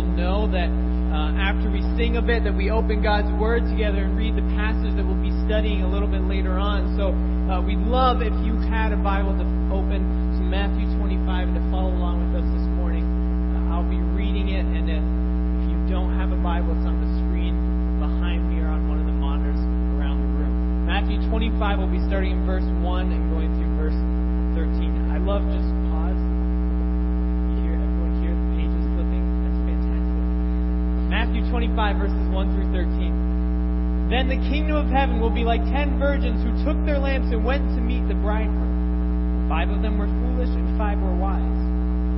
will know that after we sing a bit, that we open God's Word together and read the passage that we'll be studying a little bit later on. So we'd love if you had a Bible to open to Matthew 25 and to follow along with us this morning. I'll be reading it, and if you don't have a Bible, it's on the screen behind me or on one of the monitors around the room. Matthew 25, we'll be starting in verse 1 and going through verse 13. I love just pause. Matthew 25, verses 1 through 13. Then the kingdom of heaven will be like 10 virgins who took their lamps and went to meet the bridegroom. 5 of them were foolish and 5 were wise.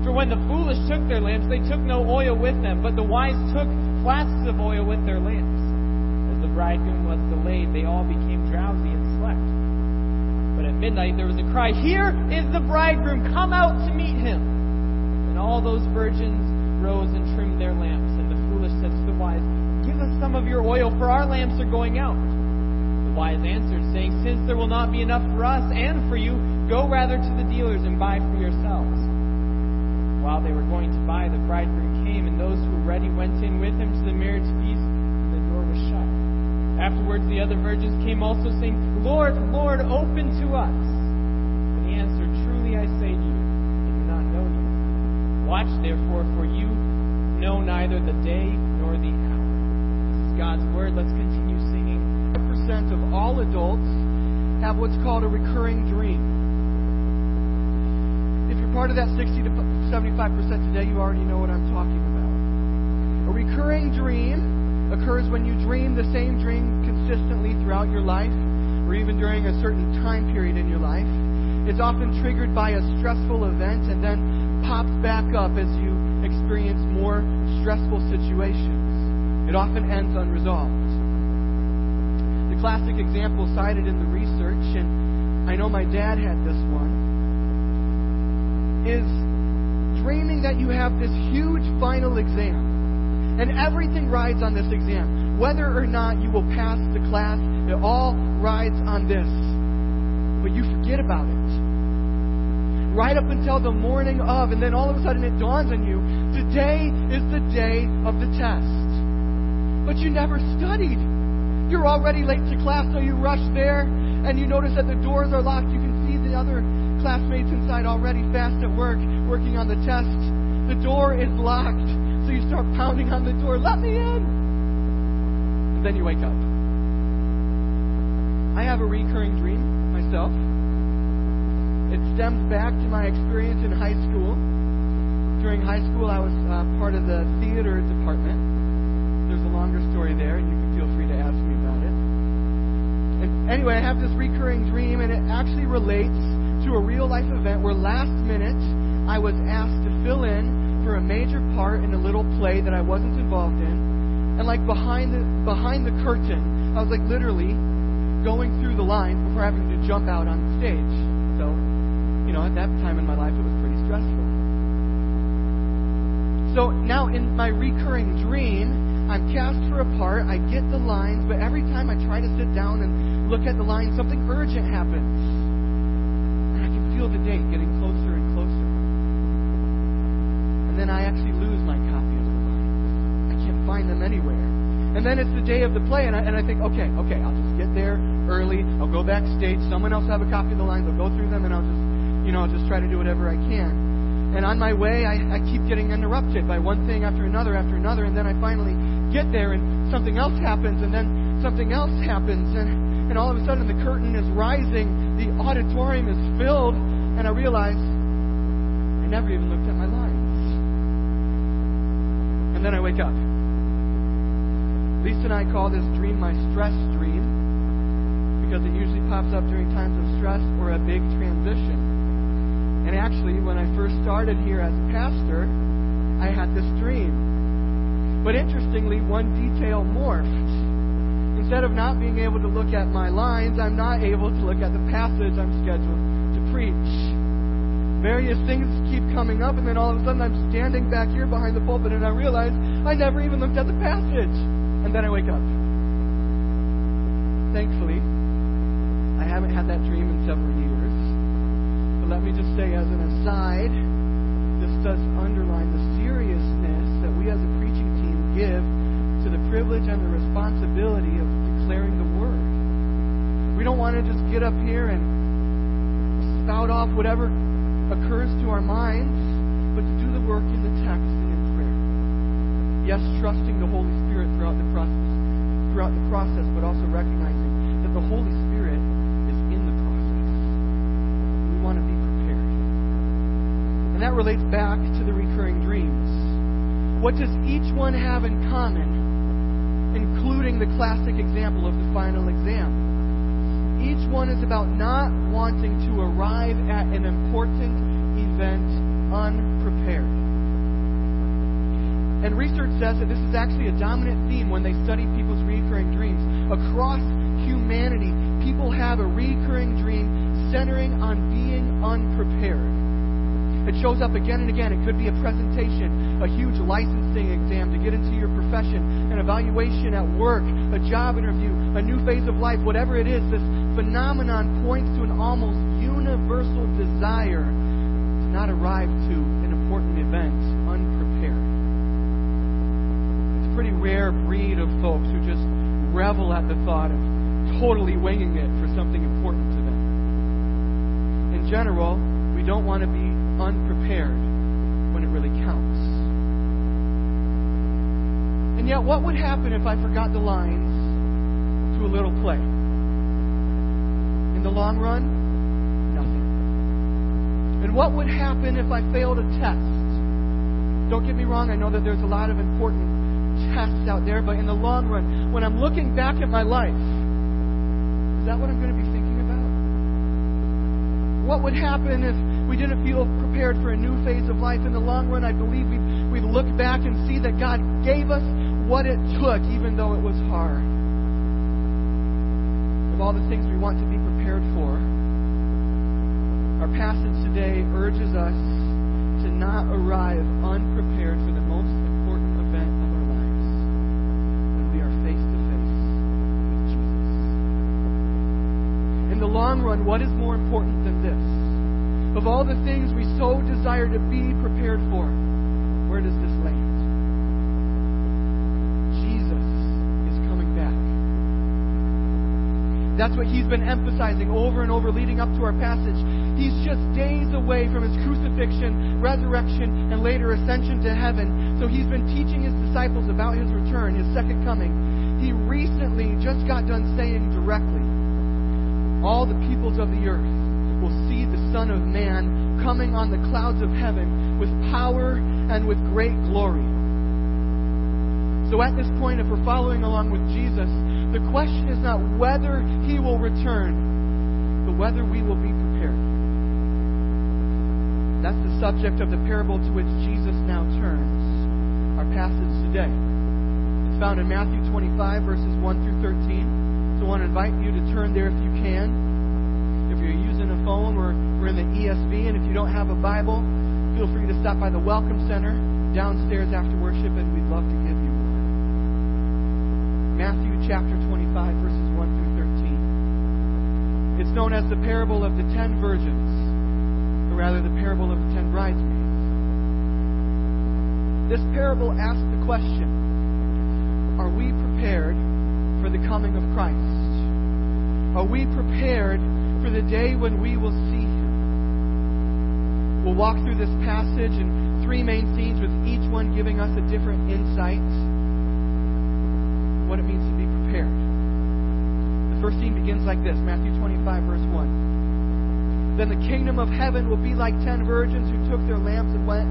For when the foolish took their lamps, they took no oil with them, but the wise took flasks of oil with their lamps. As the bridegroom was delayed, they all became drowsy and slept. But at midnight there was a cry, "Here is the bridegroom, come out to meet him." And all those virgins rose and trimmed their lamps. And the foolish said to the wise, "Give us some of your oil, for our lamps are going out." The wise answered, saying, "Since there will not be enough for us and for you, go rather to the dealers and buy for yourselves." While they were going to buy, the bridegroom came, and those who were ready went in with him to the marriage feast, and the door was shut. Afterwards the other virgins came also, saying, "Lord, Lord, open to us." And he answered, "Truly I say to you, I do not know you. Watch therefore, for you know neither the day nor the hour." This is God's Word. Let's continue singing. 1% of all adults have what's called a recurring dream. If you're part of that 60 to 75% today, you already know what I'm talking about. A recurring dream occurs when you dream the same dream consistently throughout your life, or even during a certain time period in your life. It's often triggered by a stressful event and then pops back up as you experience more stressful situations. It often ends unresolved. The classic example cited in the research, and I know my dad had this one, is dreaming that you have this huge final exam. And everything rides on this exam. Whether or not you will pass the class, it all rides on this. But you forget about it. Right up until the morning of, and then all of a sudden it dawns on you, today is the day of the test. But you never studied. You're already late to class, so you rush there, and you notice that the doors are locked. You can see the other classmates inside already fast at work, working on the test. The door is locked, so you start pounding on the door, "Let me in!" And then you wake up. I have a recurring dream myself. It stems back to my experience in high school. During high school, I was part of the theater department. There's a longer story there, and you can feel free to ask me about it. And anyway, I have this recurring dream, and it actually relates to a real-life event where last minute I was asked to fill in for a major part in a little play that I wasn't involved in. And like behind the curtain, I was like literally going through the lines before having to jump out on stage. So, you know, at that time in my life, it was pretty stressful. So now in my recurring dream, I'm cast for a part. I get the lines, but every time I try to sit down and look at the lines, something urgent happens. And I can feel the date getting closer and closer. And then I actually lose my copy of the lines. I can't find them anywhere. And then it's the day of the play, and I think, okay, I'll just get there early. I'll go backstage. Someone else have a copy of the lines. I'll go through them, and I'll just... I'll just try to do whatever I can. And on my way, I keep getting interrupted by one thing after another, and then I finally get there, and something else happens, and then something else happens, and all of a sudden the curtain is rising, the auditorium is filled, and I realize I never even looked at my lines. And then I wake up. Lisa and I call this dream my stress dream, because it usually pops up during times of stress or a big transition. And actually, when I first started here as a pastor, I had this dream. But interestingly, one detail morphed. Instead of not being able to look at my lines, I'm not able to look at the passage I'm scheduled to preach. Various things keep coming up, and then all of a sudden I'm standing back here behind the pulpit, and I realize I never even looked at the passage. And then I wake up. Thankfully, I haven't had that dream in several years. Let me just say as an aside, this does underline the seriousness that we as a preaching privilege and the responsibility of declaring the Word. We don't want to just get up here and spout off whatever occurs to our minds, but to do the work in the text and in prayer. Yes, trusting the Holy Spirit throughout the process, but also recognizing that the Holy Spirit is in the process. We want to be prepared. And that relates back to the recurring dreams. What does each one have in common, including the classic example of the final exam? Each one is about not wanting to arrive at an important event unprepared. And research says that this is actually a dominant theme when they study people's recurring dreams. Across humanity, people have a recurring dream centering on being unprepared. It shows up again and again. It could be a presentation, a huge licensing exam to get into your profession, an evaluation at work, a job interview, a new phase of life, whatever it is. This phenomenon points to an almost universal desire to not arrive to an important event unprepared. It's a pretty rare breed of folks who just revel at the thought of totally winging it for something important to them. In general, we don't want to be unprepared when it really counts. And yet, what would happen if I forgot the lines to a little play? In the long run, nothing. And what would happen if I failed a test? Don't get me wrong, I know that there's a lot of important tests out there, but in the long run, when I'm looking back at my life, is that what I'm going to be thinking about? What would happen if we didn't feel prepared for a new phase of life? In the long run, I believe we'd look back and see that God gave us what it took, even though it was hard. Of all the things we want to be prepared for, our passage today urges us to not arrive unprepared for the most important event of our lives, when we are face to face with Jesus. In the long run, what is more important than this? Of all the things we so desire to be prepared for, where does this land? Jesus is coming back. That's what he's been emphasizing over and over leading up to our passage. He's just days away from his crucifixion, resurrection, and later ascension to heaven. So he's been teaching his disciples about his return, his second coming. He recently just got done saying directly, all the peoples of the earth will see the Son of Man coming on the clouds of heaven with power and with great glory. So at this point, if we're following along with Jesus, the question is not whether he will return, but whether we will be prepared. That's the subject of the parable to which Jesus now turns. Our passage today, it's found in Matthew 25, verses 1 through 13. So I want to invite you to turn there if you can. If you're using a phone, we're in the ESV, and if you don't have a Bible, feel free to stop by the Welcome Center downstairs after worship, and we'd love to give you one. Matthew chapter 25, verses 1 through 13. It's known as the parable of the 10 virgins, or rather the parable of the 10 bridesmaids. This parable asks the question, are we prepared for the coming of Christ? Are we prepared for the day when we will see him? We'll walk through this passage in three main themes, with each one giving us a different insight on what it means to be prepared. The first theme begins like this, Matthew 25, verse 1. Then the kingdom of heaven will be like 10 virgins who took their lamps and went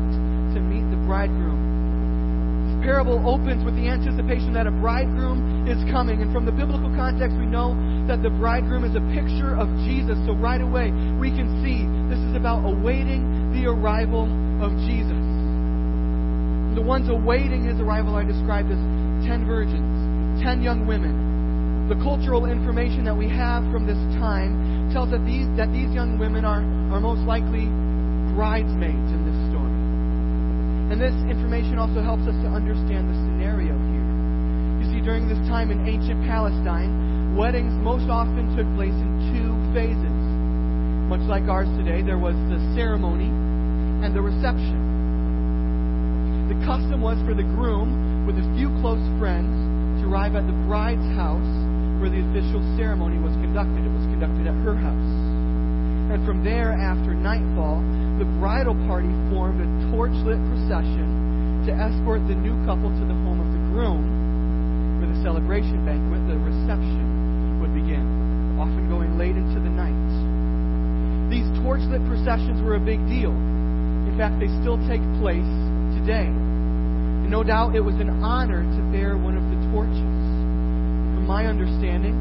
to meet the bridegroom. The parable opens with the anticipation that a bridegroom is coming. And from the biblical context, we know that the bridegroom is a picture of Jesus. So right away, we can see this is about awaiting the arrival of Jesus. The ones awaiting his arrival are described as 10 virgins, 10 young women. The cultural information that we have from this time tells that these young women are most likely bridesmaids in this story. And this information also helps us to understand the scenario here. You see, during this time in ancient Palestine, weddings most often took place in two phases. Much like ours today, there was the ceremony and the reception. The custom was for the groom, with a few close friends, to arrive at the bride's house where the official ceremony was conducted. It was conducted at her house. And from there, after nightfall, the bridal party formed a torch-lit procession to escort the new couple to the home of the groom, where the celebration banquet, the reception, would begin, often going late into the night. These torch-lit processions were a big deal. In fact, they still take place today. No doubt it was an honor to bear one of the torches. From my understanding,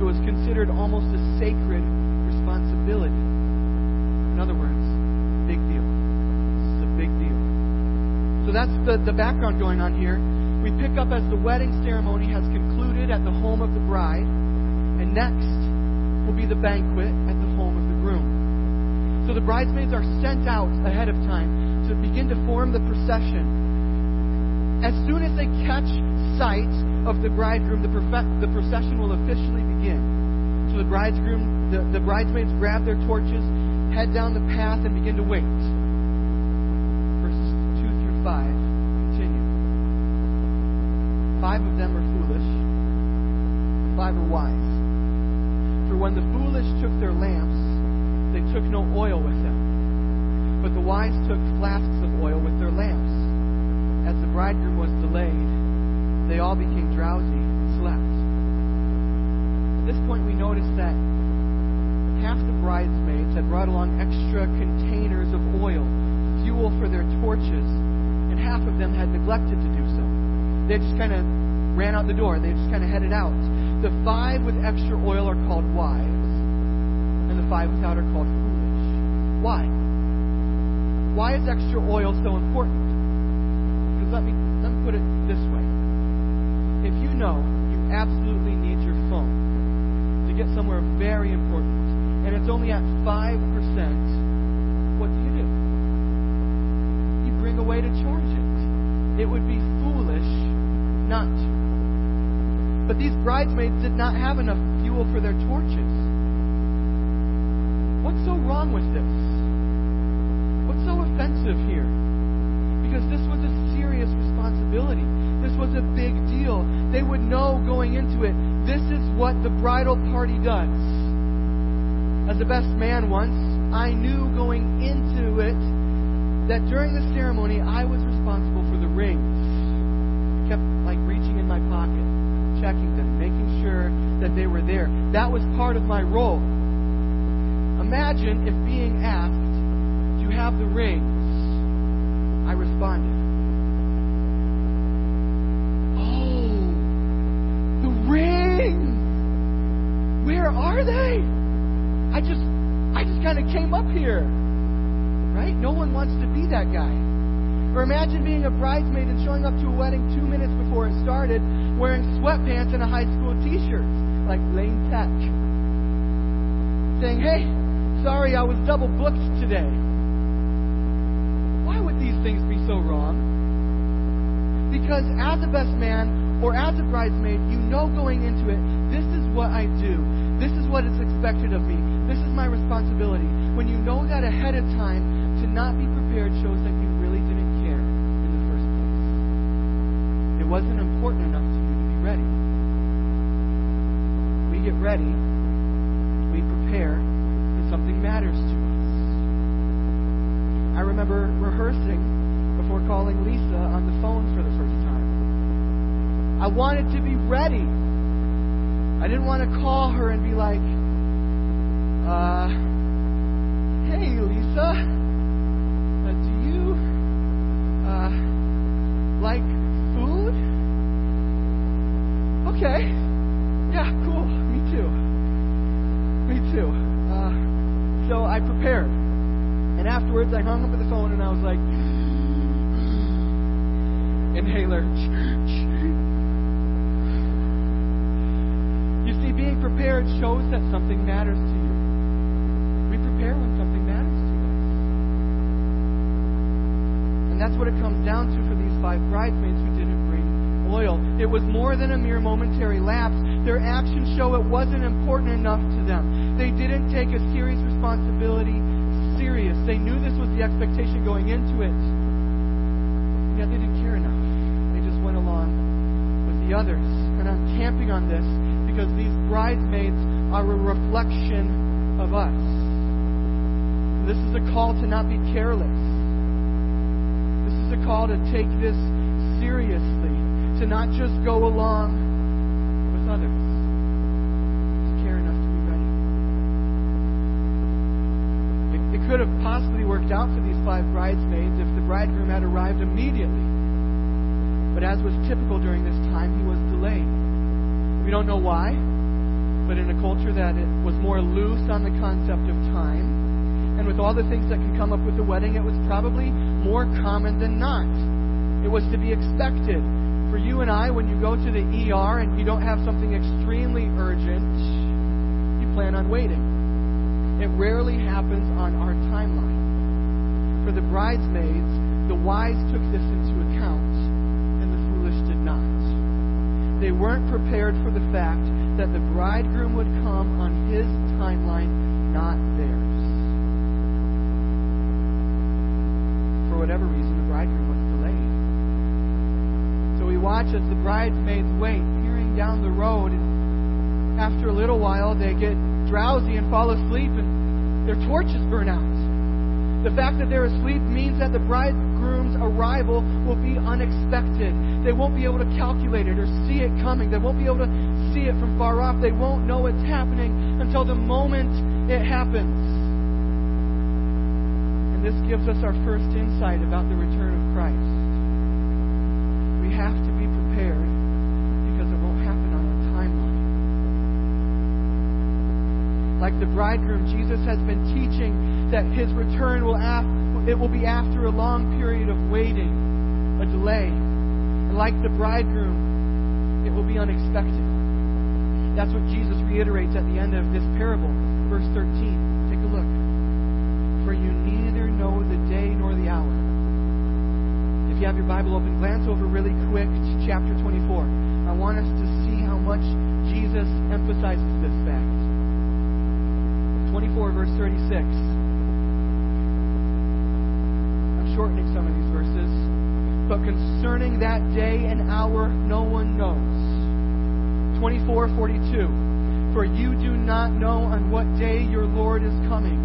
it was considered almost a sacred responsibility. In other words, big deal. This is a big deal. So that's the background going on here. We pick up as the wedding ceremony has concluded at the home of the bride, and next will be the banquet at the home of the groom. So the bridesmaids are sent out ahead of time to begin to form the procession. As soon as they catch sight of the bridegroom, the procession will officially begin. So the bridesmaids grab their torches, head down the path, and begin to wait. Verses 2 through 5 continue. 5 of them are foolish, 5 are wise. For when the foolish took their lamps, they took no oil with them, but the wise took flasks of oil with their lamps. As the bridegroom was delayed, they all became drowsy and slept. At this point, we notice that half the bridesmaids had brought along extra containers of oil, fuel for their torches, and half of them had neglected to do so. They just kind of ran out the door. They just kind of headed out. The 5 with extra oil are called wise, and the 5 without are called foolish. Why? Why is extra oil so important? Let me put it this way. If you know you absolutely need your phone to get somewhere very important, and it's only at 5%, what do? You bring a way to charge it. It would be foolish not to. But these bridesmaids did not have enough fuel for their torches. What's so wrong with this? What's so offensive here? Because this was a serious responsibility. This was a big deal. They would know going into it, this is what the bridal party does. As a best man once, I knew going into it that during the ceremony, I was responsible for the rings. I kept reaching in my pocket, checking them, making sure that they were there. That was part of my role. Imagine if being asked, do you have the ring? I responded, oh, the ring! Where are they? I just kind of came up here. Right? No one wants to be that guy. Or imagine being a bridesmaid and showing up to a wedding 2 minutes before it started, wearing sweatpants and a high school t-shirt, like Lane Tech. Saying, hey, sorry, I was double booked today. Why would these things be so wrong? Because as a best man or as a bridesmaid, you know going into it, this is what I do. This is what is expected of me. This is my responsibility. When you know that ahead of time, to not be prepared shows that you really didn't care in the first place. It wasn't important enough to you to be ready. We get ready. We prepare that something matters to us. I remember rehearsing before calling Lisa on the phone for the first time. I wanted to be ready. I didn't want to call her and be like, hey, Lisa, do you like food? Okay. Yeah, cool. Me too. So I prepared. And afterwards, I hung up at the phone and I was like, inhaler. You see, being prepared shows that something matters to you. We prepare when something matters to us. And that's what it comes down to for these 5 bridesmaids who didn't bring oil. It was more than a mere momentary lapse. Their actions show it wasn't important enough to them. They didn't take a serious responsibility serious. They knew this was the expectation going into it. Yet they didn't care enough. They just went along with the others. And I'm camping on this because these bridesmaids are a reflection of us. This is a call to not be careless. This is a call to take this seriously, to not just go along with others. Could have possibly worked out for these 5 bridesmaids if the bridegroom had arrived immediately. But as was typical during this time, he was delayed. We don't know why, but in a culture that it was more loose on the concept of time, and with all the things that can come up with the wedding, it was probably more common than not. It was to be expected. For you and I, when you go to the ER and you don't have something extremely urgent, you plan on waiting. It rarely happens on our timeline. For the bridesmaids, the wise took this into account, and the foolish did not. They weren't prepared for the fact that the bridegroom would come on his timeline, not theirs. For whatever reason, the bridegroom was delayed. So we watch as the bridesmaids wait, peering down the road. After a little while, they get drowsy and fall asleep, and their torches burn out. The fact that they're asleep means that the bridegroom's arrival will be unexpected. They won't be able to calculate it or see it coming. They won't be able to see it from far off. They won't know it's happening until the moment it happens. And this gives us our first insight about the return of Christ. We have to be prepared because it won't happen on our timeline. Like the bridegroom, Jesus has been teaching that his return will be after a long period of waiting, a delay. And like the bridegroom, it will be unexpected. That's what Jesus reiterates at the end of this parable, verse 13. Take a look. For you neither know the day nor the hour. If you have your Bible open, glance over really quick to chapter 24. I want us to see how much Jesus emphasizes this fact. 24, verse 36. I'm shortening some of these verses. But concerning that day and hour, no one knows. 24:42. For you do not know on what day your Lord is coming.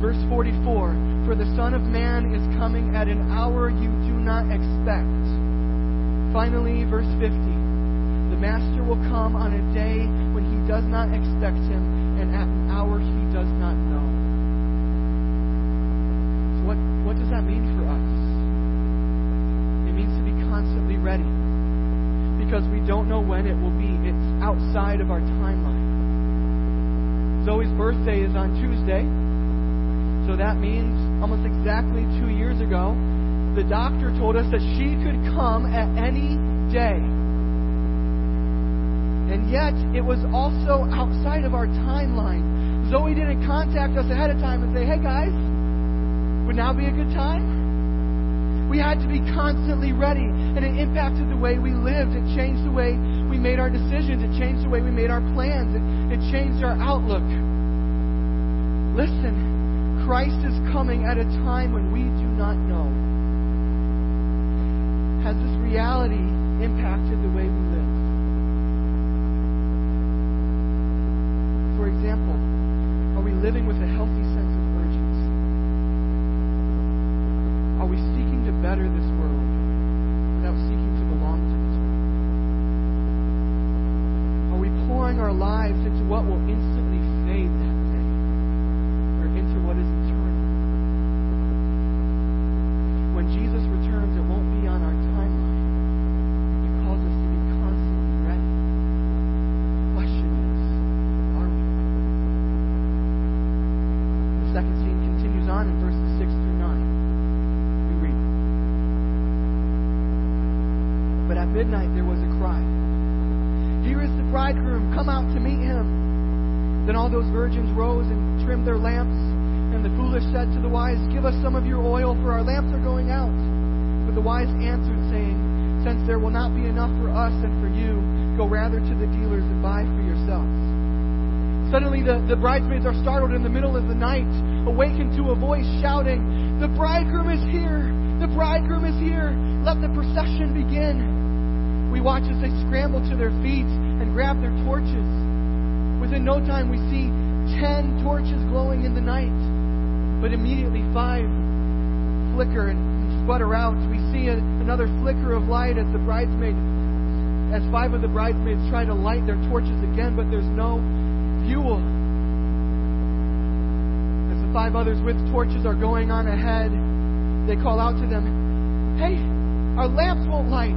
Verse 44. For the Son of Man is coming at an hour you do not expect. Finally, verse 50. The Master will come on a day when he does not expect him, and at an hour he does not know. So what does that mean for us? It means to be constantly ready, because we don't know when it will be. It's outside of our timeline. Zoe's birthday is on Tuesday, so that means almost exactly 2 years ago, the doctor told us that she could come at any day. And yet, it was also outside of our timeline. Zoe didn't contact us ahead of time and say, hey guys, would now be a good time? We had to be constantly ready. And it impacted the way we lived. It changed the way we made our decisions. It changed the way we made our plans. It changed our outlook. Listen, Christ is coming at a time when we do not know. Has this reality impacted the way we live? For example, are we living with a healthy sense of urgency? Are we seeking to better this world without seeking to belong to this world? Are we pouring our lives into what will instantly fade that day, or into what is eternal? When Jesus returns, it won't be on our timeline. He calls us to be constantly ready. Question is, the second scene continues on in verses 6 through 9. We read. But at midnight there was a cry. Here is the bridegroom, come out to meet him. Then all those virgins rose and trimmed their lamps. And the foolish said to the wise, give us some of your oil, for our lamps are going out. But the wise answered, saying, since there will not be enough for us and for you, go rather to the dealers and buy for yourselves. Suddenly the bridesmaids are startled in the middle of the night, awakened to a voice shouting, the bridegroom is here! The bridegroom is here! Let the procession begin! We We watch as they scramble to their feet and grab their torches. Within no time, we see 10 torches glowing in the night. But immediately 5 flicker and sputter out. We see another flicker of light as 5 of the bridesmaids try to light their torches again, but there's no fuel. As the 5 others with torches are going on ahead, they call out to them, "Hey, our lamps won't light.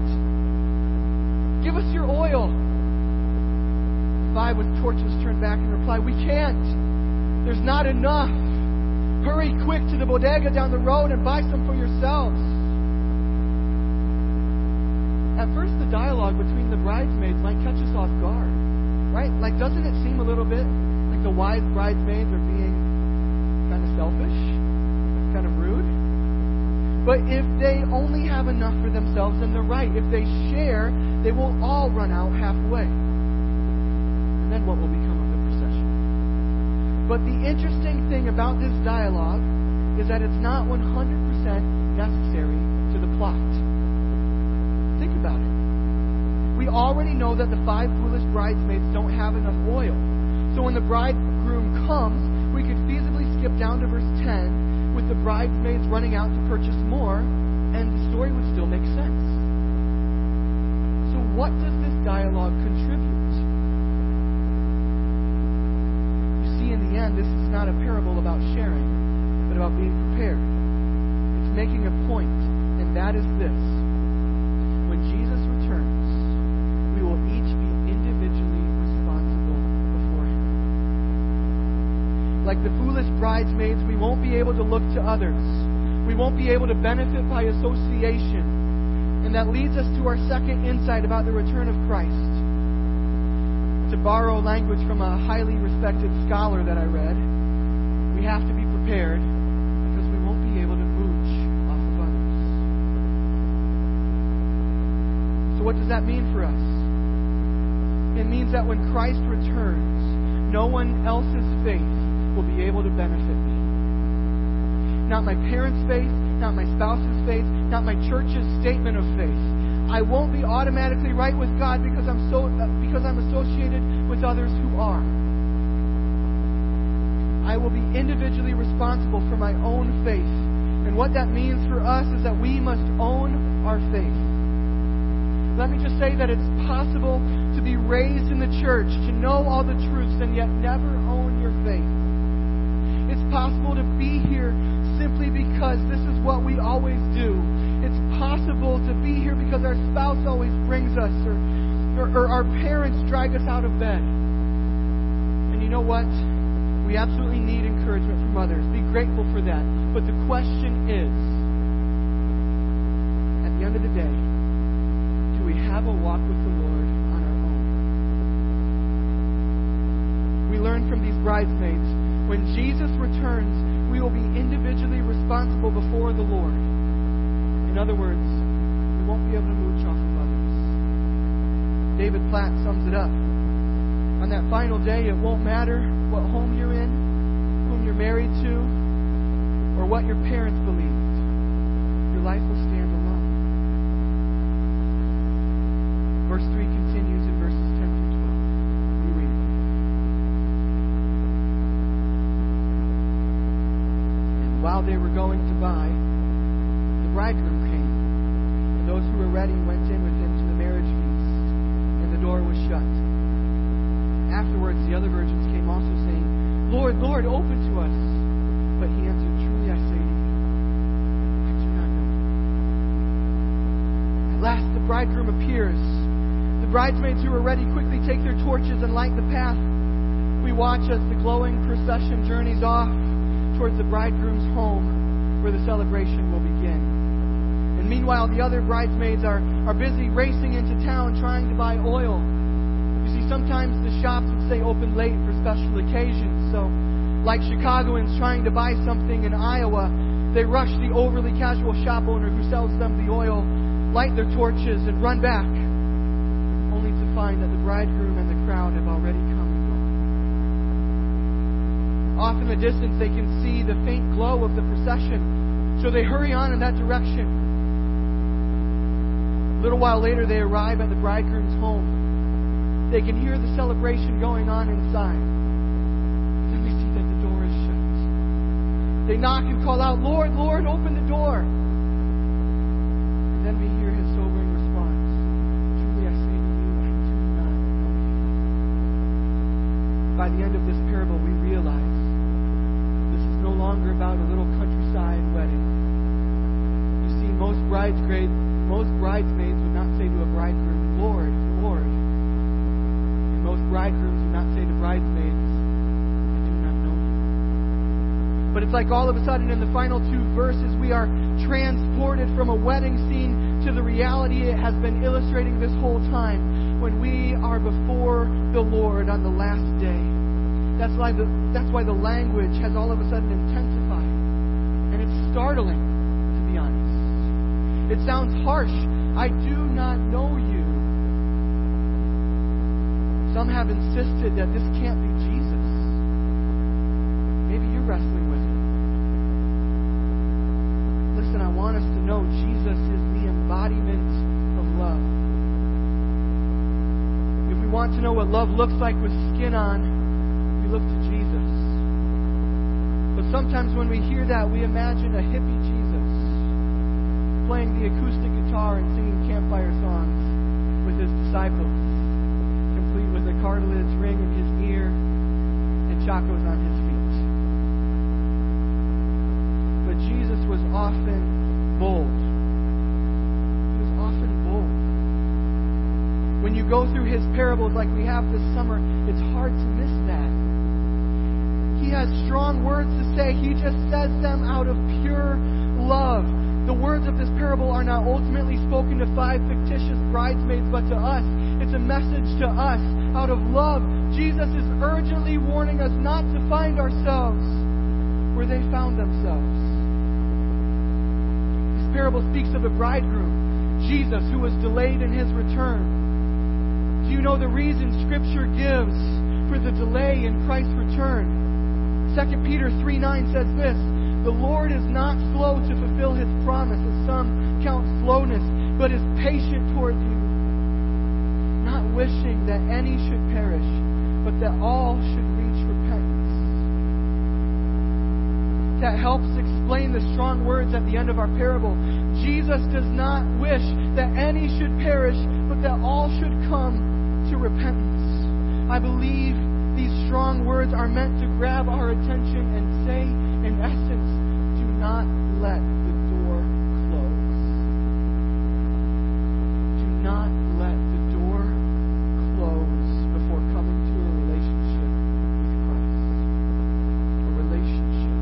Give us your oil." The 5 with torches turn back and reply, "We can't. There's not enough. Hurry quick to the bodega down the road and buy some for yourselves." At first, the dialogue between the bridesmaids might catch us off guard, right? Like, doesn't it seem a little bit like the wise bridesmaids are being kind of selfish, kind of rude? But if they only have enough for themselves, then they're right. If they share, they will all run out halfway. And then what will become of the procession? But the interesting thing about this dialogue is that it's not 100% necessary to the plot. Think about it. We already know that the 5 foolish bridesmaids don't have enough oil. So when the bridegroom comes, we could feasibly skip down to verse 10 with the bridesmaids running out to purchase more, and the story would still make sense. So what does this dialogue contribute? You see, in the end, this is not a parable about sharing, but about being prepared. It's making a point, and that is this. When Jesus returns, we will each be individually responsible before Him. Like the foolish bridesmaids, we won't be able to look to others. We won't be able to benefit by association. And that leads us to our second insight about the return of Christ. To borrow language from a highly respected scholar that I read, we have to be prepared because we won't be able to mooch off of others. So what does that mean for us? It means that when Christ returns, no one else's faith will be able to benefit me. Not my parents' faith, not my spouse's faith, not my church's statement of faith. I won't be automatically right with God because I'm associated with others who are. I will be individually responsible for my own faith. And what that means for us is that we must own our faith. Let me just say that it's possible to be raised in the church, to know all the truths, and yet never own your faith. It's possible to be here simply because this is what we always do. It's possible to be here because our spouse always brings us, or our parents drag us out of bed. And you know what? We absolutely need encouragement from others. Be grateful for that. But the question is, at the end of the day, we have a walk with the Lord on our own. We learn from these bridesmaids, when Jesus returns, we will be individually responsible before the Lord. In other words, we won't be able to mooch off of others. David Platt sums it up. On that final day, it won't matter what home you're in, whom you're married to, or what your parents believed. Your life will stand alone. Verse 3 continues in verses 10 through 12. We read. And while they were going to buy, the bridegroom came, and those who were ready went in with him to the marriage feast, and the door was shut. Afterwards, the other virgins came also, saying, "Lord, Lord, open to us." But he answered, "Truly I say to you, I do not know." At last the bridegroom appears. The bridesmaids who were ready quickly take their torches and light the path. We watch as the glowing procession journeys off towards the bridegroom's home, where the celebration will begin. And meanwhile, the other bridesmaids are busy racing into town trying to buy oil. You see, sometimes the shops would stay open late for special occasions. So, like Chicagoans trying to buy something in Iowa, they rush the overly casual shop owner who sells them the oil, light their torches, and run back, only to find that the bridegroom and the crowd have already come and gone. Off in the distance, they can see the faint glow of the procession, so they hurry on in that direction. A little while later, they arrive at the bridegroom's home. They can hear the celebration going on inside. Then they see that the door is shut. They knock and call out, "Lord, Lord, open the door." And then we hear his sobering response. "Truly I say to you, I do not know you." By the end of this parable, we realize this is no longer about a little countryside wedding. You see, most bridesmaids would not say to a bridegroom, "Lord, Lord." And most bridegrooms would not say to bridesmaids, "I do not know you." But it's like all of a sudden in the final two verses, we are transported from a wedding scene to the reality it has been illustrating this whole time when we are before the Lord on the last day. That's why the language has all of a sudden intensified. And it's startling, to be honest. It sounds harsh. "I do not know you." Some have insisted that this can't be Jesus. Maybe you're wrestling with it. Listen, I want us to know Jesus is the embodiment of love. If we want to know what love looks like with skin on, we look to Jesus. But sometimes when we hear that, we imagine a hippie Jesus, playing the acoustic guitar and singing campfire songs with his disciples, complete with a cartilage ring in his ear and chacos on his feet. But Jesus was often bold. He was often bold. When you go through his parables like we have this summer, it's hard to miss that. He has strong words to say. He just says them out of pure love. The words of this parable are not ultimately spoken to five fictitious bridesmaids, but to us. It's a message to us out of love. Jesus is urgently warning us not to find ourselves where they found themselves. This parable speaks of the bridegroom, Jesus, who was delayed in his return. Do you know the reason Scripture gives for the delay in Christ's return? 2 Peter 3:9 says this: "The Lord is not slow to fulfill His promise, as some count slowness, but is patient toward you, not wishing that any should perish, but that all should reach repentance." That helps explain the strong words at the end of our parable. Jesus does not wish that any should perish, but that all should come to repentance. I believe these strong words are meant to grab our attention and say, in essence, do not let the door close. Do not let the door close before coming to a relationship with Christ. A relationship.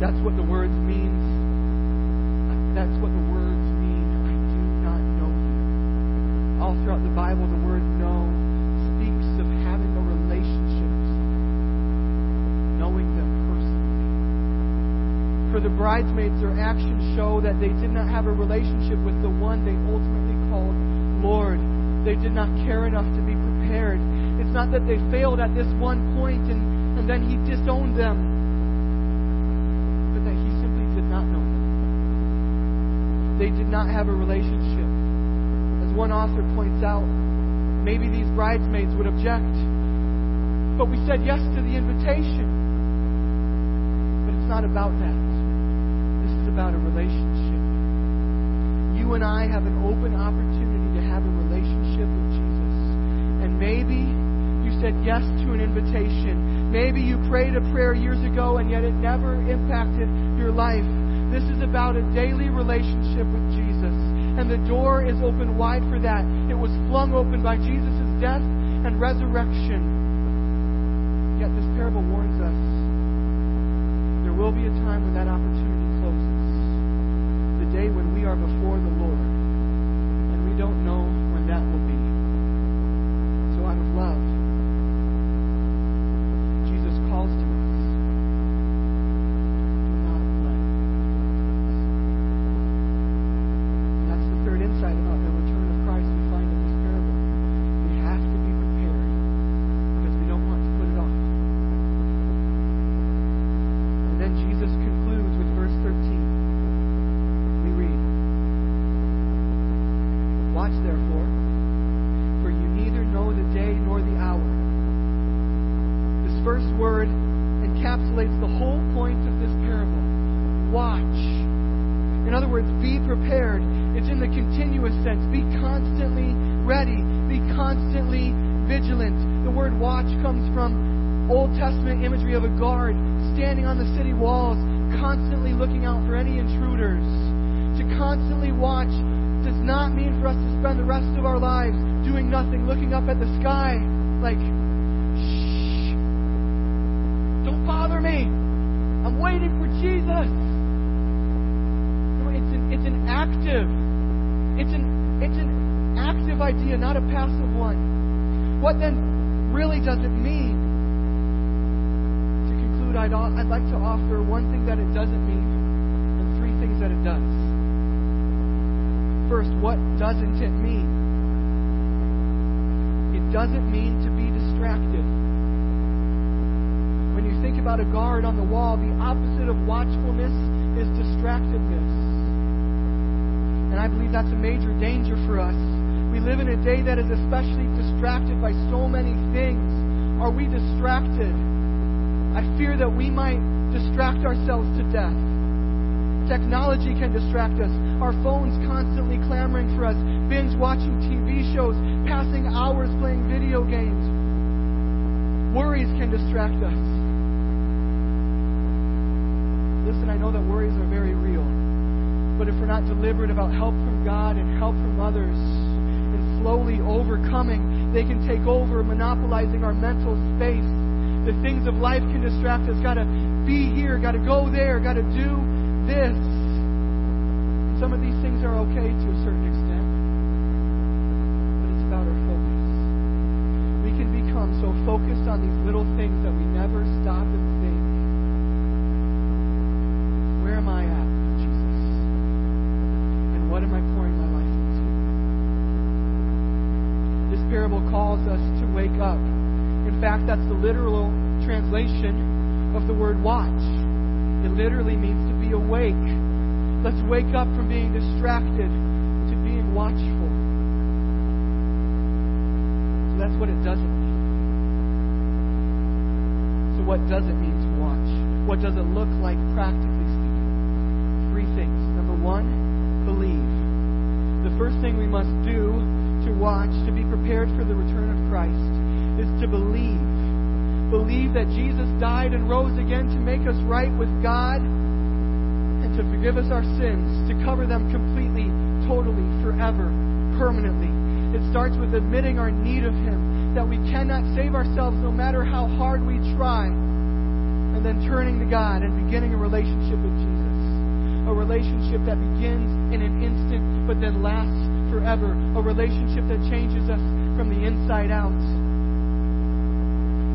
That's what the words means. That's what the words mean. "I do not know you." All throughout the Bible, the word "know" speaks of having a relationship with someone, knowing them. For the bridesmaids, their actions show that they did not have a relationship with the one they ultimately called Lord. They did not care enough to be prepared. It's not that they failed at this one point and then he disowned them, but that he simply did not know them. They did not have a relationship. As one author points out, maybe these bridesmaids would object, "But we said yes to the invitation." But it's not about that. About a relationship. You and I have an open opportunity to have a relationship with Jesus. And maybe you said yes to an invitation. Maybe you prayed a prayer years ago and yet it never impacted your life. This is about a daily relationship with Jesus. And the door is open wide for that. It was flung open by Jesus' death and resurrection. Yet this parable warns us there will be a time when that opportunity closes. The day when we are before the Lord, and we don't know when that will be. So out of love, Jesus calls to us, "Do not let the door close." That's the third insight about the return of Christ we find in this parable. We have to be prepared because we don't want to put it off. And then Jesus concludes with verse 13. We read, Watch therefore, for you neither know the day nor the hour. This first word encapsulates the whole point of this parable. Watch. In other words, be prepared. It's in the continuous sense. Be constantly ready. Be constantly vigilant. The word watch comes from Old Testament imagery of a guard standing on the city walls, constantly looking out for any intruders. To constantly watch does not mean for us to spend the rest of our lives doing nothing, looking up at the sky like, shh, don't bother me. I'm waiting for Jesus. It's an active idea, not a passive one. What then really does it mean? To conclude, I'd like to offer one thing that it doesn't mean and three things that it does. First, what doesn't it mean? It doesn't mean to be distracted. When you think about a guard on the wall, the opposite of watchfulness is distractedness. And I believe that's a major danger for us. We live in a day that is especially distracted by so many things. Are we distracted? I fear that we might distract ourselves to death. Technology can distract us. Our phones constantly clamoring for us. Binge watching TV shows. Passing hours playing video games. Worries can distract us. Listen, I know that worries are very real. But if we're not deliberate about help from God and help from others and slowly overcoming, they can take over, monopolizing our mental space. The things of life can distract us. Gotta be here, gotta go there, gotta do this. Some of these things are okay to a certain extent, but it's about our focus. We can become so focused on these little things that we never stop and think, where am I at? What am I pouring my life into? This parable calls us to wake up. In fact, that's the literal translation of the word watch. It literally means to be awake. Let's wake up from being distracted to being watchful. So that's what it doesn't mean. So what does it mean to watch? What does it look like practically speaking? Three things. Number one, believe. The first thing we must do to watch, to be prepared for the return of Christ, is to believe. Believe that Jesus died and rose again to make us right with God and to forgive us our sins, to cover them completely, totally, forever, permanently. It starts with admitting our need of Him, that we cannot save ourselves no matter how hard we try, and then turning to God and beginning a relationship with Jesus. A relationship that begins in an instant but then lasts forever. A relationship that changes us from the inside out.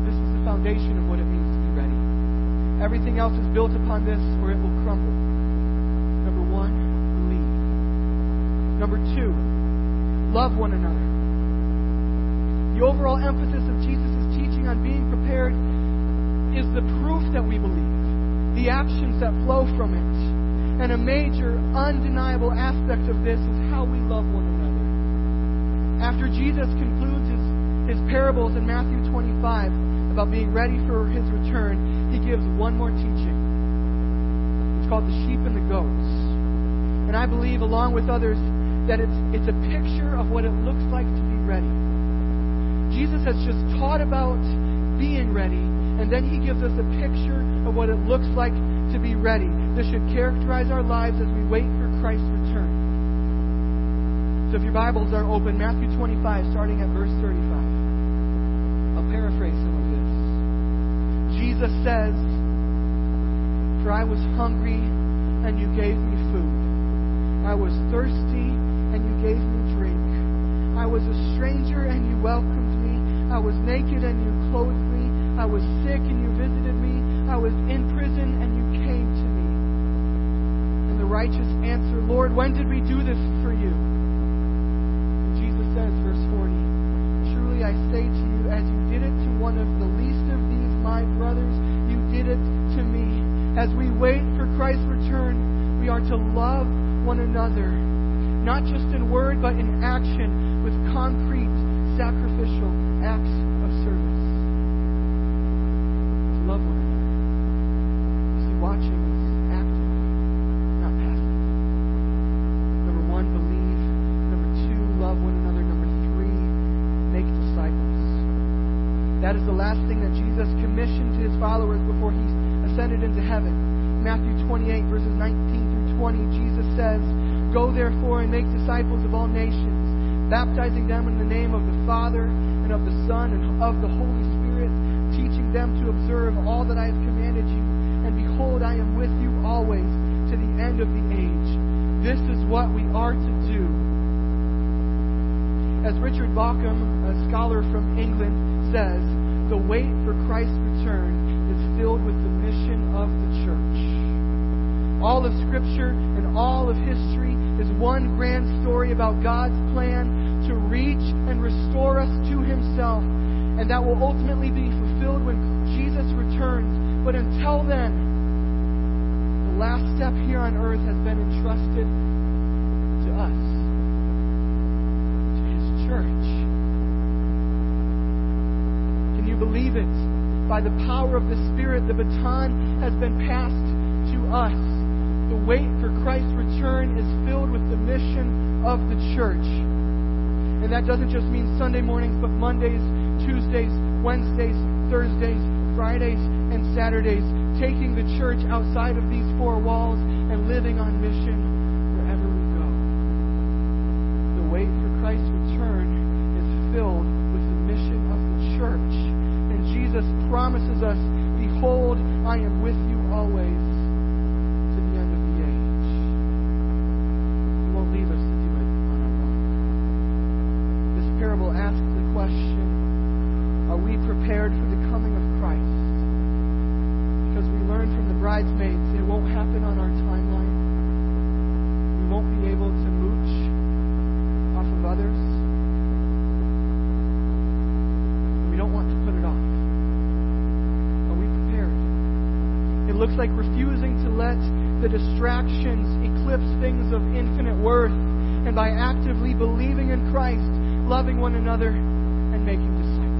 This is the foundation of what it means to be ready. Everything else is built upon this or it will crumble. Number one, believe. Number two, love one another. The overall emphasis of Jesus' teaching on being prepared is the proof that we believe, the actions that flow from it. And a major, undeniable aspect of this is how we love one another. After Jesus concludes his parables in Matthew 25 about being ready for His return, He gives one more teaching. It's called the sheep and the goats. And I believe, along with others, that it's a picture of what it looks like to be ready. Jesus has just taught about being ready, and then He gives us a picture of what it looks like to be ready. This should characterize our lives as we wait for Christ's return. So if your Bibles are open, Matthew 25, starting at verse 35. I'll paraphrase some of this. Jesus says, "For I was hungry, and you gave me food. I was thirsty, and you gave me drink. I was a stranger, and you welcomed me. I was naked, and you clothed me. I was sick, and you visited me. I was in prison, and you came to me." And the righteous answer, "Lord, when did we do this for you?" And Jesus says, verse 40, "Truly I say to you, as you did it to one of the least of these my brothers, you did it to me." As we wait for Christ's return, we are to love one another. not just in word, but in action, with concrete, sacrificial acts of service. To love one another. Is He watching us actively, not passively? Number one, believe. Number two, love one another. Number three, make disciples. That is the last thing that Jesus commissioned to His followers before He ascended into heaven. Matthew 28, verses 19 through 20, Jesus says, "Go therefore and make disciples of all nations, baptizing them in the name of the Father and of the Son and of the Holy Spirit, teaching them to observe all that I have commanded you. And behold, I am with you always to the end of the age." This is what we are to do. As Richard Bauckham, a scholar from England, says, the wait for Christ's return is filled with the mission of the church. All of Scripture and all of history is one grand story about God's plan to reach and restore us to Himself, and that will ultimately be fulfilled when Jesus returns. But until then, the last step here on earth has been entrusted to us, to His church. Can you believe it? By the power of the Spirit, the baton has been passed to us. The wait for Christ's return is filled with the mission of the church. And that doesn't just mean Sunday mornings, but Mondays, Tuesdays, Wednesdays, Thursdays, Fridays, and Saturdays. Taking the church outside of these four walls and living on mission wherever we go. The wait for Christ's return is filled with the mission of the church. And Jesus promises us, "Behold, I am with you always to the end of the age." He won't leave us to do it on our own. This parable asks the question, are we prepared for the coming of Christ? Because we learned from the bridesmaids, it won't happen on our timeline. We won't be able to mooch off of others. We don't want to put it off. Are we prepared? It looks like refusing to let the distractions eclipse things of infinite worth, and by actively believing in Christ, loving one another, and making disciples.